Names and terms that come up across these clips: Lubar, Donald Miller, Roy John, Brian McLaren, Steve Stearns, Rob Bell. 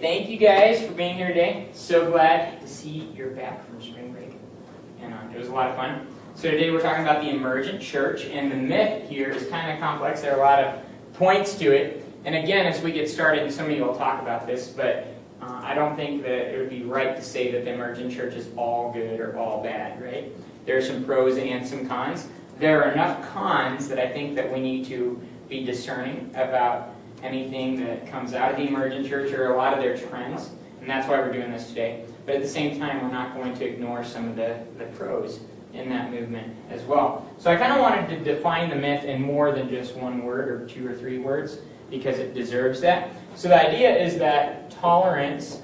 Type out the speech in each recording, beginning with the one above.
Thank you guys for being here today. So glad to see you're back from spring break. And it was a lot of fun. So today we're talking about the emergent church, and the myth here is kind of complex. There are a lot of points to it. And again, as we get started, and some of you will talk about this, but I don't think that it would be right to say that the emergent church is all good or all bad, right? There are some pros and some cons. There are enough cons that I think that we need to be discerning about anything that comes out of the emergent church or a lot of their trends, and that's why we're doing this today. But at the same time, we're not going to ignore some of the pros in that movement as well. So I kind of wanted to define the myth in more than just one word or two or three words, because it deserves that. So the idea is that tolerance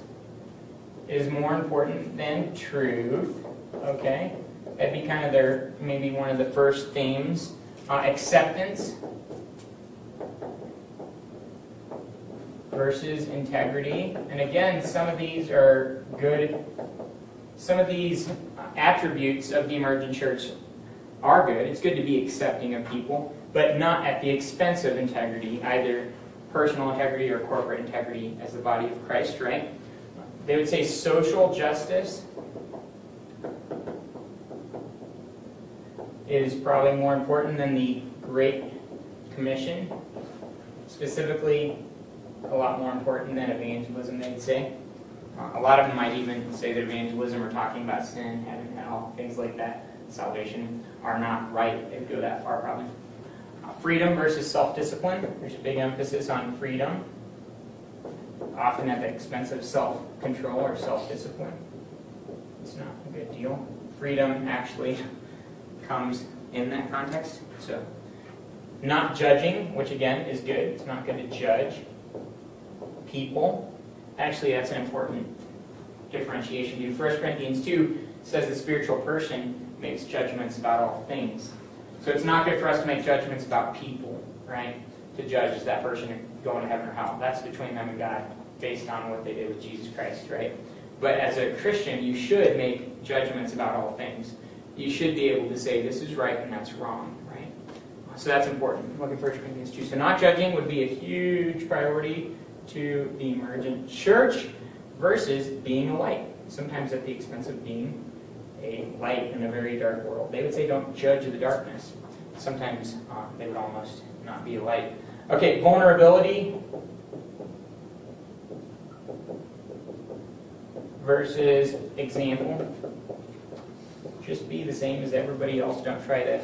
is more important than truth, okay? That'd be kind of their, maybe one of the first themes. Acceptance versus integrity. And again, some of these are good. Some of these attributes of the emergent church are good. It's good to be accepting of people, but not at the expense of integrity, either personal integrity or corporate integrity as the body of Christ, right? They would say social justice is probably more important than the Great Commission, specifically a lot more important than evangelism, they'd say. A lot of them might even say that evangelism or talking about sin, heaven, hell, things like that, salvation, are not right. They'd go that far, probably. Freedom versus self-discipline. There's a big emphasis on freedom, often at the expense of self-control or self-discipline. It's not a good deal. Freedom actually comes in that context. So, not judging, which again is good. It's not good to judge people. Actually, that's an important differentiation. 1 Corinthians 2 says the spiritual person makes judgments about all things. So it's not good for us to make judgments about people, right? To judge, is that person going to heaven or hell? That's between them and God, based on what they did with Jesus Christ, right? But as a Christian, you should make judgments about all things. You should be able to say, this is right and that's wrong, right? So that's important. Look at 1 Corinthians 2. So not judging would be a huge priority to the emergent church versus being a light, sometimes at the expense of being a light in a very dark world. They would say don't judge the darkness. Sometimes they would almost not be a light. Okay, vulnerability versus example. Just be the same as everybody else. Don't try to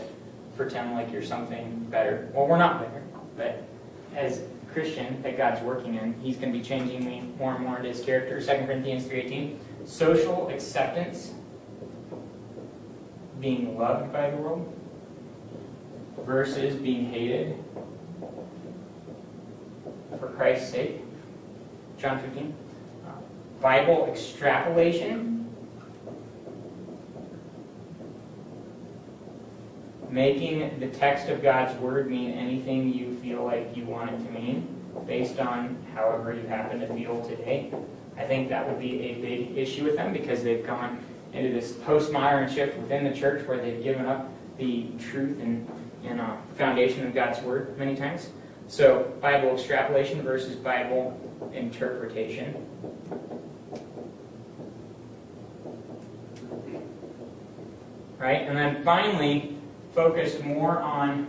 pretend like you're something better. Well, we're not better, but as Christian that God's working in, He's going to be changing me more and more into His character. 2 Corinthians 3:18. Social acceptance, being loved by the world, versus being hated for Christ's sake. John 15. Bible extrapolation, making the text of God's Word mean anything you feel like you want it to mean, based on however you happen to feel today. I think that would be a big issue with them, because they've gone into this postmodern shift within the church where they've given up the truth and foundation of God's Word many times. So, Bible extrapolation versus Bible interpretation. Right? And then finally, focus more on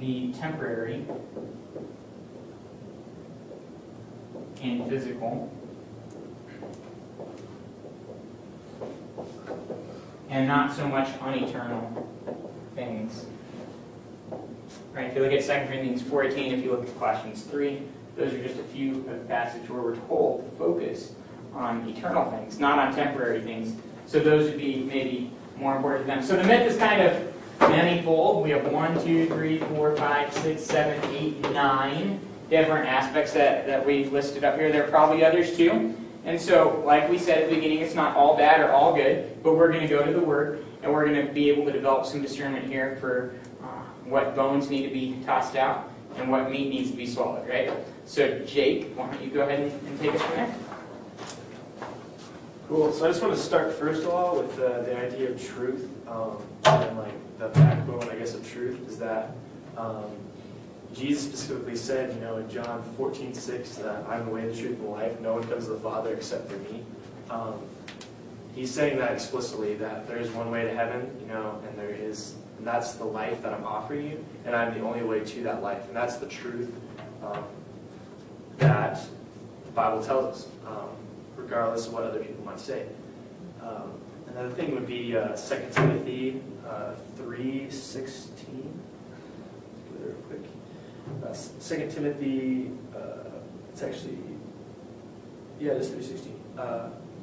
the temporary and physical, and not so much on eternal things. Right? If you look at 2 Corinthians 4:18, if you look at Colossians 3, those are just a few of the passages where we're told to focus on eternal things, not on temporary things. So those would be maybe more important to them. So the myth is kind of manifold. We have 1, 2, 3, 4, 5, 6, 7, 8, 9 different aspects that we've listed up here. There are probably others too. And so, like we said at the beginning, it's not all bad or all good, but we're going to go to the Word, and we're going to be able to develop some discernment here for what bones need to be tossed out and what meat needs to be swallowed, right? So, Jake, why don't you go ahead and take us from there? Cool. So I just want to start, first of all, with the idea of truth, and the backbone, I guess, of truth is that Jesus specifically said, you know, in John 14:6, that I'm the way, the truth, and the life. No one comes to the Father except for me. He's saying that explicitly, that there is one way to heaven, you know, and there is, and that's the life that I'm offering you, and I'm the only way to that life. And that's the truth that the Bible tells us, regardless of what other people might say. Another thing would be 2 Timothy 3:16. Let's go real quick. 2 Timothy, it's actually, yeah, it is 3:16.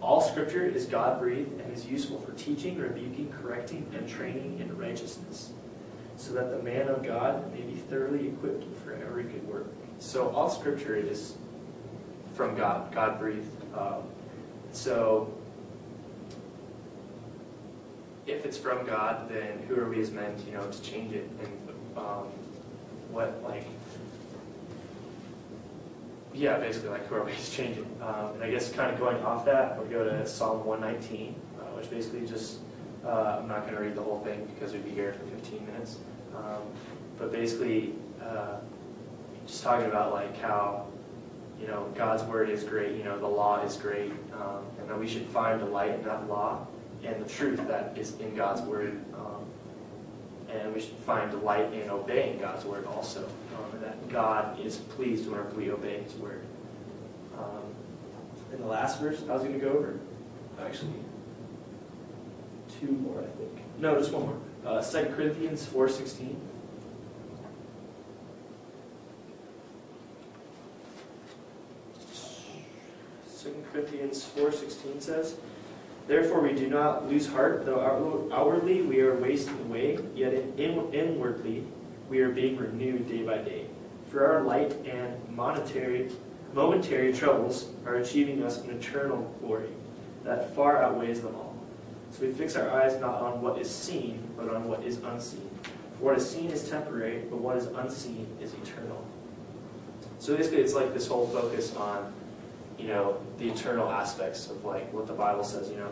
All Scripture is God-breathed and is useful for teaching, rebuking, correcting, and training in righteousness, so that the man of God may be thoroughly equipped for every good work. So all Scripture is from God, God-breathed. So if it's from God, then who are we as men, you know, to change it? And who are we to change it? And I guess kind of going off that, we'll go to Psalm 119, which basically just, I'm not going to read the whole thing because we'd be here for 15 minutes. But basically, just talking about like how, you know, God's word is great, you know, the law is great, and that we should find delight in that law and the truth that is in God's word. And we should find delight in obeying God's word also, that God is pleased whenever we obey his word. And the last verse I was going to go over, actually, two more, I think. No, just one more. 2 Corinthians 4:16. Says, therefore we do not lose heart, though outwardly we are wasting away, yet inwardly we are being renewed day by day. For our light and momentary troubles are achieving us an eternal glory that far outweighs them all. So we fix our eyes not on what is seen, but on what is unseen. For what is seen is temporary, but what is unseen is eternal. So basically it's like this whole focus on, you know, the eternal aspects of like what the Bible says, you know,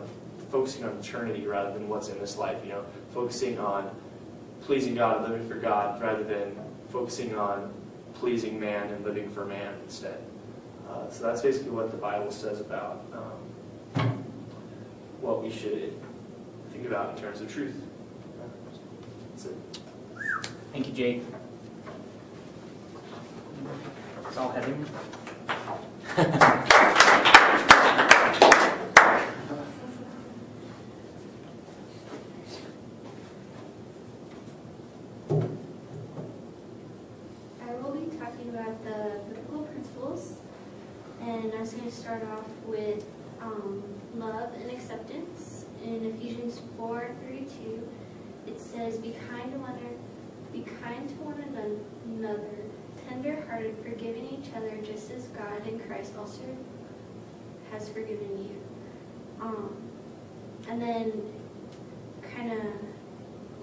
focusing on eternity rather than what's in this life, you know, focusing on pleasing God and living for God rather than focusing on pleasing man and living for man instead. So that's basically what the Bible says about what we should think about in terms of truth. That's it. Thank you, Jake. It's all heaven. Start off with love and acceptance. In Ephesians 4:32, it says, Be kind to one another, tender-hearted, forgiving each other, just as God in Christ also has forgiven you. And then, kind of,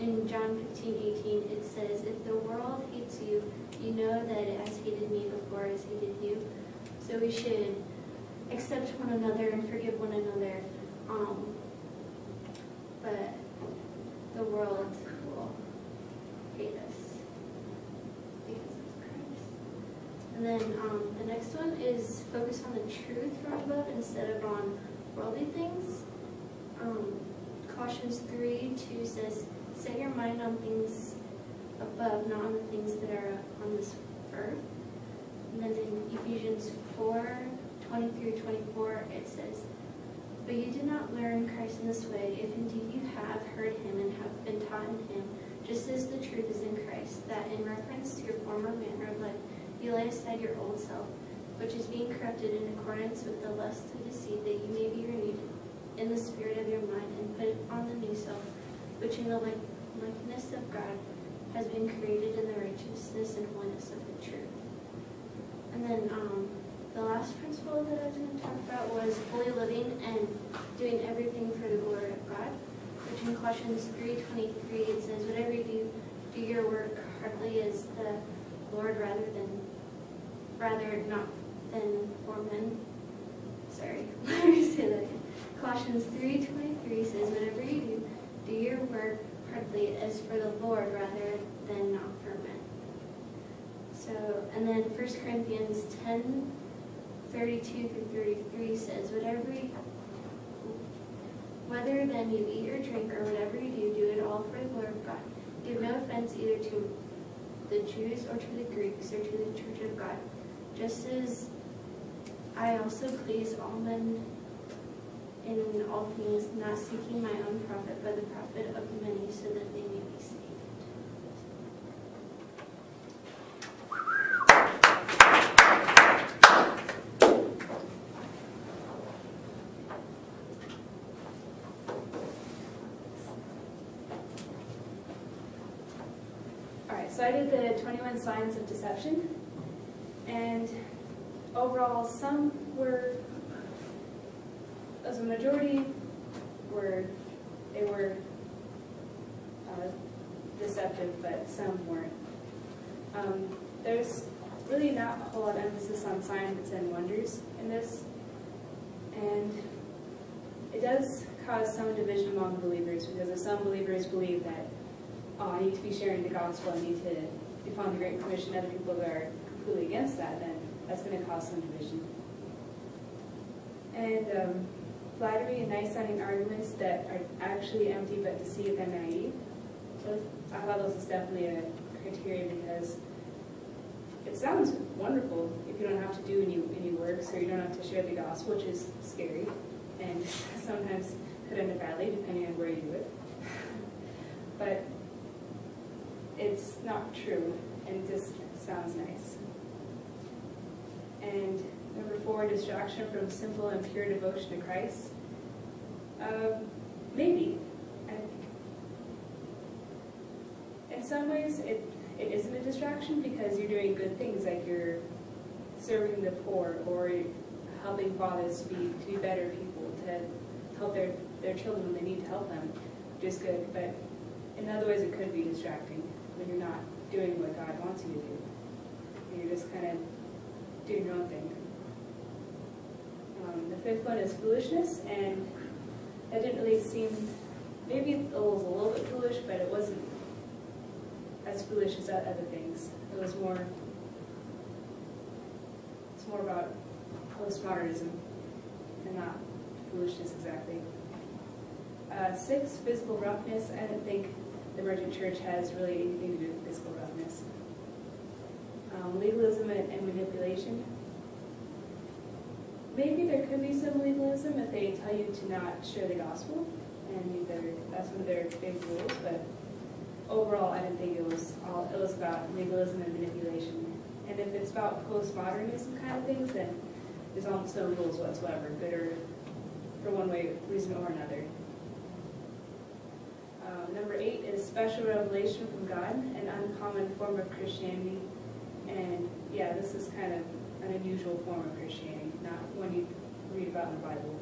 in John 15:18, it says, if the world hates you, you know that it has hated me before it has hated you. So we should accept one another and forgive one another, but the world will hate us because of Christ. And then the next one is focus on the truth from above instead of on worldly things. Colossians 3:2 says, set your mind on things above, not on the things that are on this earth. And then in Ephesians 4:20-24, it says, but you did not learn Christ in this way, if indeed you have heard him and have been taught in him, just as the truth is in Christ, that in reference to your former manner of life, you lay aside your old self, which is being corrupted in accordance with the lust of deceit, that you may be renewed in the spirit of your mind, and put on the new self, which in the likeness of God has been created in the righteousness and holiness of the truth. And then the last principle that I was going to talk about was holy living and doing everything for the glory of God, which in Colossians 3:23, it says, whatever you do, do your work heartily as the Lord rather not than for men. Sorry, let me say that again. Colossians 3:23 says, whatever you do, do your work heartily as for the Lord rather than not for men. So So, and then 1 Corinthians 10, 32 through 33 says, Whether then you eat or drink or whatever you do, do it all for the glory of God. Give no offense either to the Jews or to the Greeks or to the church of God, just as I also please all men in all things, not seeking my own profit, but the profit of many, so that they may be saved. So I did the 21 signs of deception, and overall a majority were deceptive, but some weren't. There's really not a whole lot of emphasis on signs and wonders in this, and it does cause some division among believers, because if some believers believe that, oh, I need to be sharing the gospel, I need to be following the Great Commission, other people that are completely against that, then that's going to cause some division. And flattery and nice-sounding arguments that are actually empty but deceive and naive. So I thought this was definitely a criteria, because it sounds wonderful if you don't have to do any works, or you don't have to share the gospel, which is scary and sometimes could end up badly depending on where you do it. But it's not true, and just sounds nice. And number 4, distraction from simple and pure devotion to Christ. Maybe. In some ways, it isn't a distraction, because you're doing good things, like you're serving the poor, or helping fathers to be better people, to help their children when they need to help them, which is good. But in other ways, it could be distracting, when you're not doing what God wants you to do. You're just kind of doing your own thing. The 5th one is foolishness, and that didn't really seem, maybe it was a little bit foolish, but it wasn't as foolish as other things. It was more, it's more about postmodernism and not foolishness exactly. 6, physical roughness. I don't think the Emergent Church has really anything to do with physical roughness. Legalism and manipulation. Maybe there could be some legalism if they tell you to not share the gospel, and that's one of their big rules. But overall, I didn't think it was about legalism and manipulation. And if it's about postmodernism kind of things, then there's almost no rules whatsoever, good or for one way reason or another. Number 8 is special revelation from God, an uncommon form of Christianity. And yeah, this is kind of an unusual form of Christianity, not one you read about in the Bible.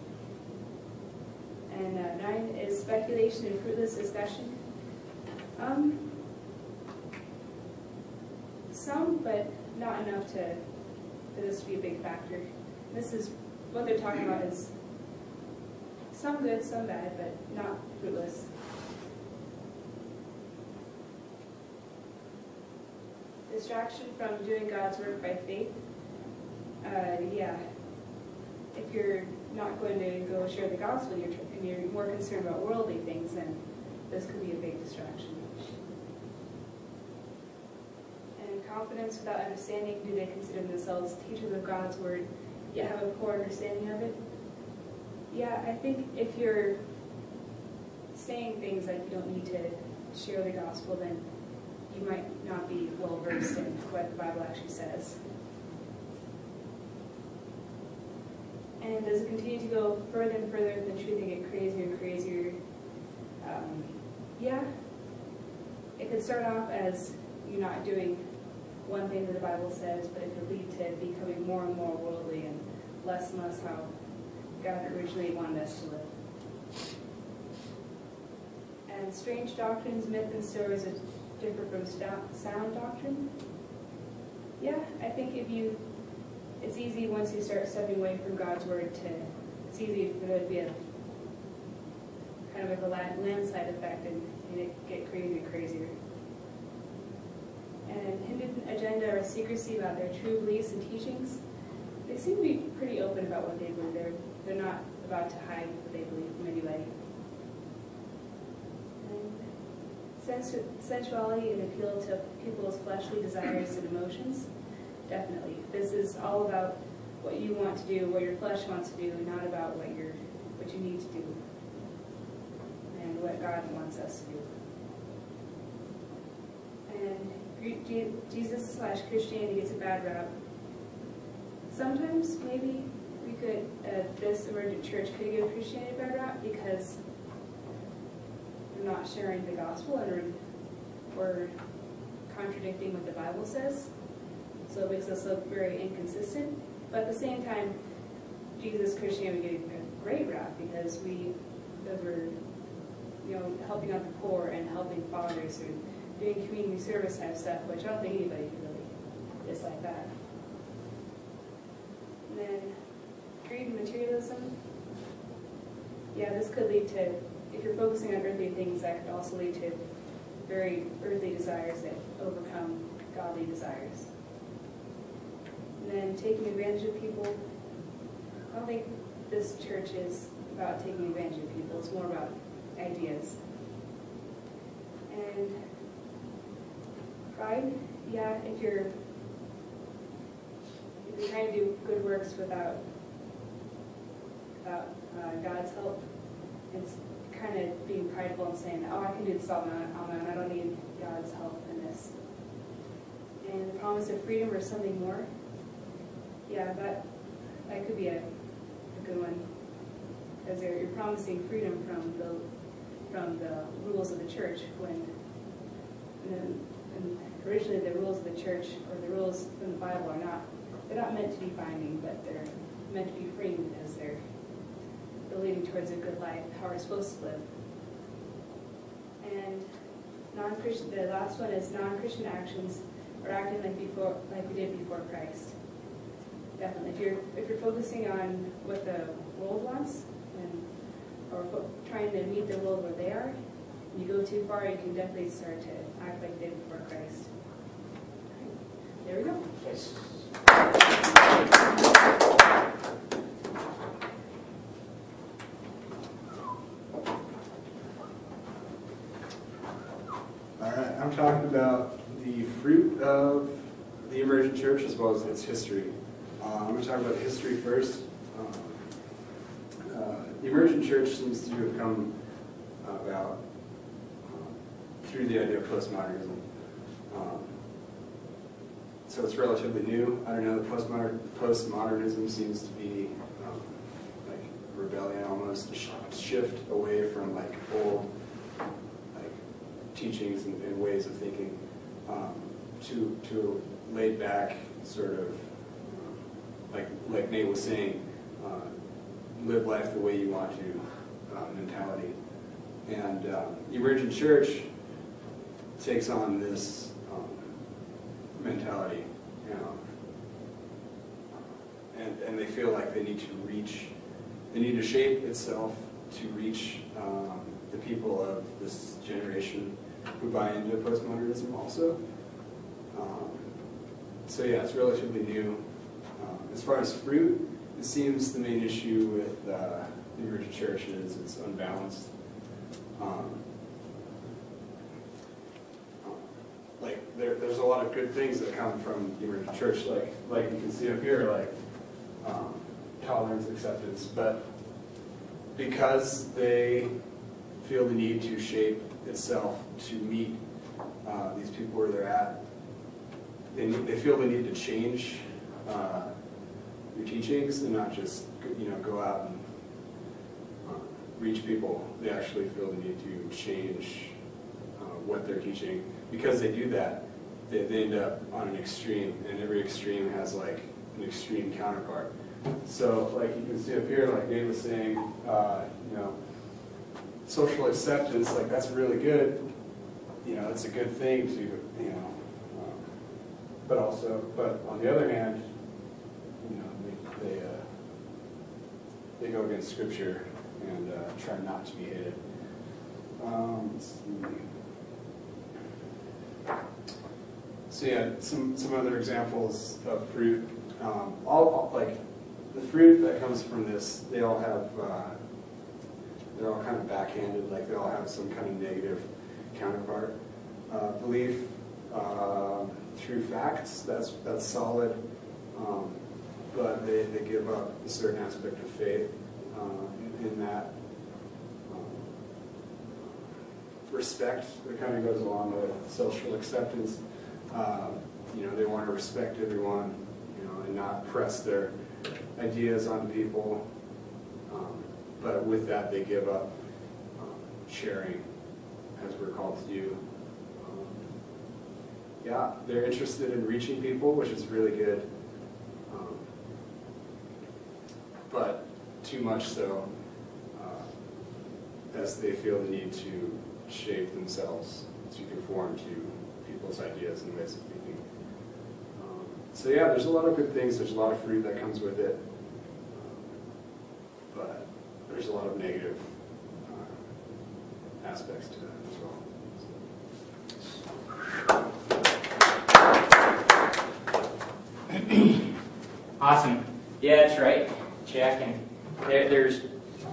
And 9 is speculation and fruitless discussion. Some, but not enough for this to be a big factor. This is what they're talking about, is some good, some bad, but not fruitless. Distraction from doing God's work by faith. Yeah, if you're not going to go share the gospel and you're more concerned about worldly things, then this could be a big distraction. And confidence without understanding. Do they consider themselves teachers of God's word, yet have a poor understanding of it? Yeah, I think if you're saying things like you don't need to share the gospel, then you might not be well versed in what the Bible actually says. And does it continue to go further and further in the truth and get crazier and crazier? Yeah. It could start off as you not doing one thing that the Bible says, but it could lead to becoming more and more worldly and less how God originally wanted us to live. And strange doctrines, myth, and stories of differ from sound doctrine? Yeah, I think it's easy once you start stepping away from God's word it's easy for there to be a kind of like a landslide effect and it get crazier and crazier. and an hidden agenda or secrecy about their true beliefs and teachings. They seem to be pretty open about what they believe. They're not about to hide what they believe from anybody. Sensuality and appeal to people's fleshly desires and emotions, definitely. This is all about what you want to do, what your flesh wants to do, not about what you need to do and what God wants us to do. And Jesus/Christianity is a bad rap. Sometimes maybe we could, this emergent church could give Christianity a bad rap because we're not sharing the gospel and we're contradicting what the Bible says, so it makes us look very inconsistent. But at the same time, Jesus/Christianity would give a great rap because we're, you know, helping out the poor and helping fathers and doing community service type stuff, which I don't think anybody really is like that. And then greed and materialism. Yeah, this could lead to, if you're focusing on earthly things, that could also lead to very earthly desires that overcome godly desires. And then taking advantage of people. I don't think this church is about taking advantage of people. It's more about ideas. And pride. Yeah, if you're trying to do good works without God's help, it's kind of being prideful and saying, oh, I can do this all on my own. I don't need God's help in this. And the promise of freedom or something more. Yeah, that could be a good one, because you're promising freedom from the rules of the church when originally the rules of the church or the rules from the Bible are not meant to be binding, but they're meant to be freeing because they're leading towards a good life, how we're supposed to live. And non-Christian, the last one is non-Christian actions or acting like we did before Christ. Definitely, if you're focusing on what the world wants or trying to meet the world where they are, you go too far, you can definitely start to act like they did before Christ. There we go. Yes. All right, I'm talking about the fruit of the emergent church as well as its history. I'm going to talk about history first. The emergent church seems to have come about through the idea of postmodernism. So it's relatively new. I don't know, postmodernism seems to be like rebellion, almost a shift away from like old teachings and ways of thinking to laid back sort of, like Nate was saying, live life the way you want to mentality. And the emergent church takes on this mentality, you know, and they feel like they need to shape itself to reach the people of this generation who buy into postmodernism also. So yeah, it's relatively new. As far as fruit, it seems the main issue with the emergent church is it's unbalanced. Like there's a lot of good things that come from the emergent church, like you can see up here, tolerance, acceptance, but because they feel the need to shape itself to meet these people where they're at, they feel the need to change your teachings and not just, you know, go out and reach people. They actually feel the need to change what they're teaching. Because they do that, they end up on an extreme, and every extreme has like an extreme counterpart. So like you can see up here, like Nate was saying, you know, social acceptance, like that's really good. You know, it's a good thing to, you know, but on the other hand, you know, they go against Scripture and try not to be hated. So yeah, some other examples of fruit. All like the fruit that comes from this, they all have they're all kind of backhanded. Like they all have some kind of negative counterpart. Belief through facts. That's solid, but they give up a certain aspect of faith in that. Respect that kind of goes along with social acceptance. You know, they want to respect everyone, you know, and not press their ideas on people. But with that, they give up sharing, as we're called to do. Yeah, they're interested in reaching people, which is really good. But too much so, as they feel the need to shape themselves to conform to people's ideas and ways of thinking. So yeah, there's a lot of good things, there's a lot of fruit that comes with it, but there's a lot of negative aspects to that as well. Awesome. Yeah, that's right, Jack. And there's,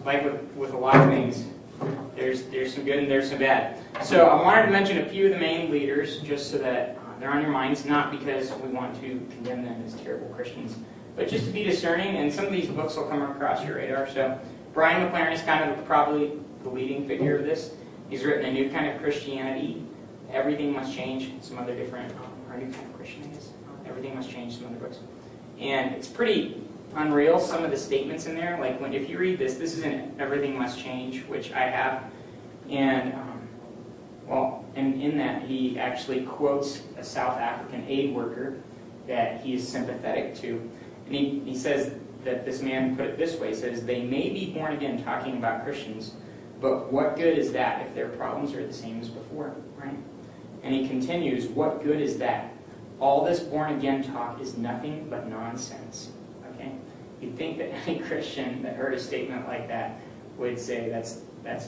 like with a lot of things, there's some good and there's some bad. So I wanted to mention a few of the main leaders just so that they're on your minds, not because we want to condemn them as terrible Christians, but just to be discerning, and some of these books will come across your radar. So Brian McLaren is kind of probably the leading figure of this. He's written A New Kind of Christianity, Everything Must Change, some other different, or A New Kind of Christian, I guess, Everything Must Change, some other books. And it's pretty unreal, some of the statements in there. Like, if you read this, this isn't Everything Must Change, which I have. And, well, and in that, he actually quotes a South African aid worker that he is sympathetic to. And he says that this man put it this way, says, "They may be born again talking about Christians, but what good is that if their problems are the same as before?" Right? And he continues, "What good is that? All this born again talk is nothing but nonsense." You'd think that any Christian that heard a statement like that would say that's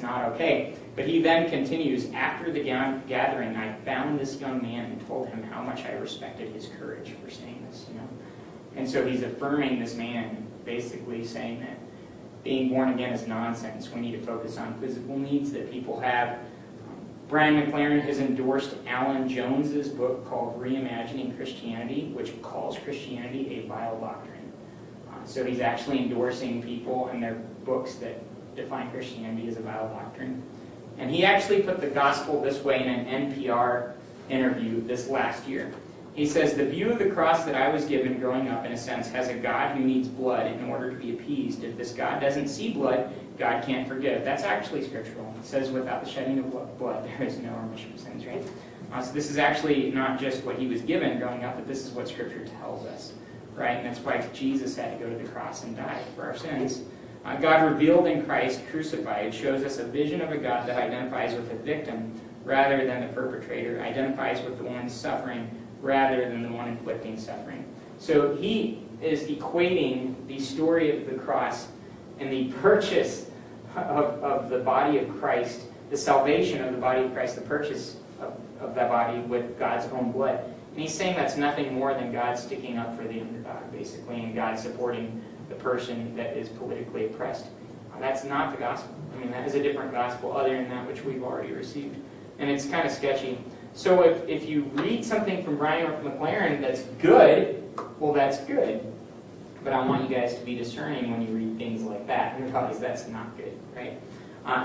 not okay. But he then continues, "After the gathering, I found this young man and told him how much I respected his courage for saying this." You know, and so he's affirming this man, basically saying that being born again is nonsense. We need to focus on physical needs that people have. Brian McLaren has endorsed Alan Jones's book called Reimagining Christianity, which calls Christianity a vile doctrine. So he's actually endorsing people and their books that define Christianity as a vile doctrine. And he actually put the gospel this way in an NPR interview this last year. He says, "The view of the cross that I was given growing up, in a sense, has a God who needs blood in order to be appeased. If this God doesn't see blood, God can't forgive." That's actually scriptural. It says, "Without the shedding of blood, there is no remission of sins," right? So this is actually not just what he was given growing up, but this is what Scripture tells us. Right? And that's why Jesus had to go to the cross and die for our sins. God revealed in Christ crucified shows us a vision of a God that identifies with the victim rather than the perpetrator, identifies with the one suffering rather than the one inflicting suffering. So he is equating the story of the cross and the purchase of the body of Christ, the salvation of the body of Christ, the purchase of that body with God's own blood. And he's saying that's nothing more than God sticking up for the underdog, basically, and God supporting the person that is politically oppressed. That's not the gospel. I mean, that is a different gospel other than that which we've already received. And it's kind of sketchy. So if you read something from Brian McLaren that's good, well, that's good. But I want you guys to be discerning when you read things like that and realize that's not good, right?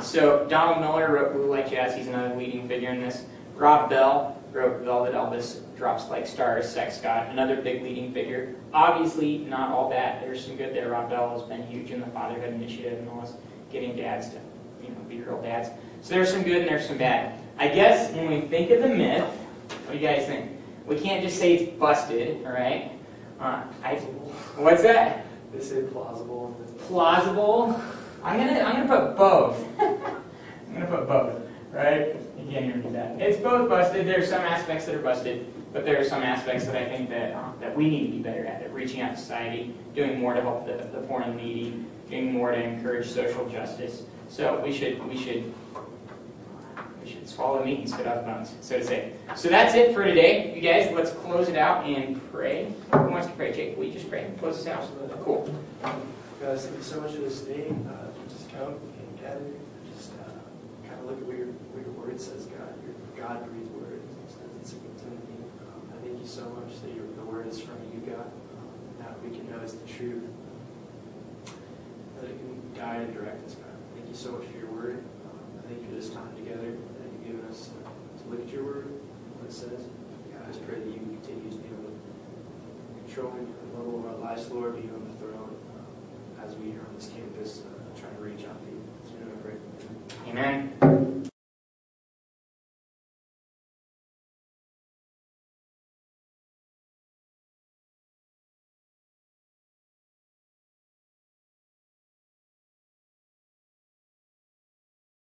So Donald Miller wrote Blue Like Jazz. He's another leading figure in this. Rob Bell wrote Velvet Elvis Drops Like Stars, Sex God, another big leading figure. Obviously, not all bad. There's some good there. Rob Bell has been huge in the fatherhood initiative and all this, getting dads to, you know, be real dads. So there's some good and there's some bad. I guess when we think of the myth, what do you guys think? We can't just say it's busted, all right? What's that? They say plausible. Plausible? I'm gonna put both. I'm gonna put both, right? You can't hear me that. It's both busted. There's some aspects that are busted. But there are some aspects that I think that we need to be better at reaching out to society, doing more to help the poor and needy, doing more to encourage social justice. So we should You should swallow meat and spit out bones, so to say. So that's it for today, you guys. Let's close it out and pray. Who wants to pray? Jake, will you just pray and close us out? Cool. Guys, thank you so much for this day. Just come and gather. Just kind of look at what your word says, God. Your God-breathed word. It's a good thing. I thank you so much that the word is from you, God. That we can know is the truth. That it can guide and direct us, God. Thank you so much for your word. Thank you for this time together that you've given us to look at your word, what it says. God, I just pray that you continue to be able to control the level of our lives, Lord, be on the throne as we are on this campus trying to reach out to you.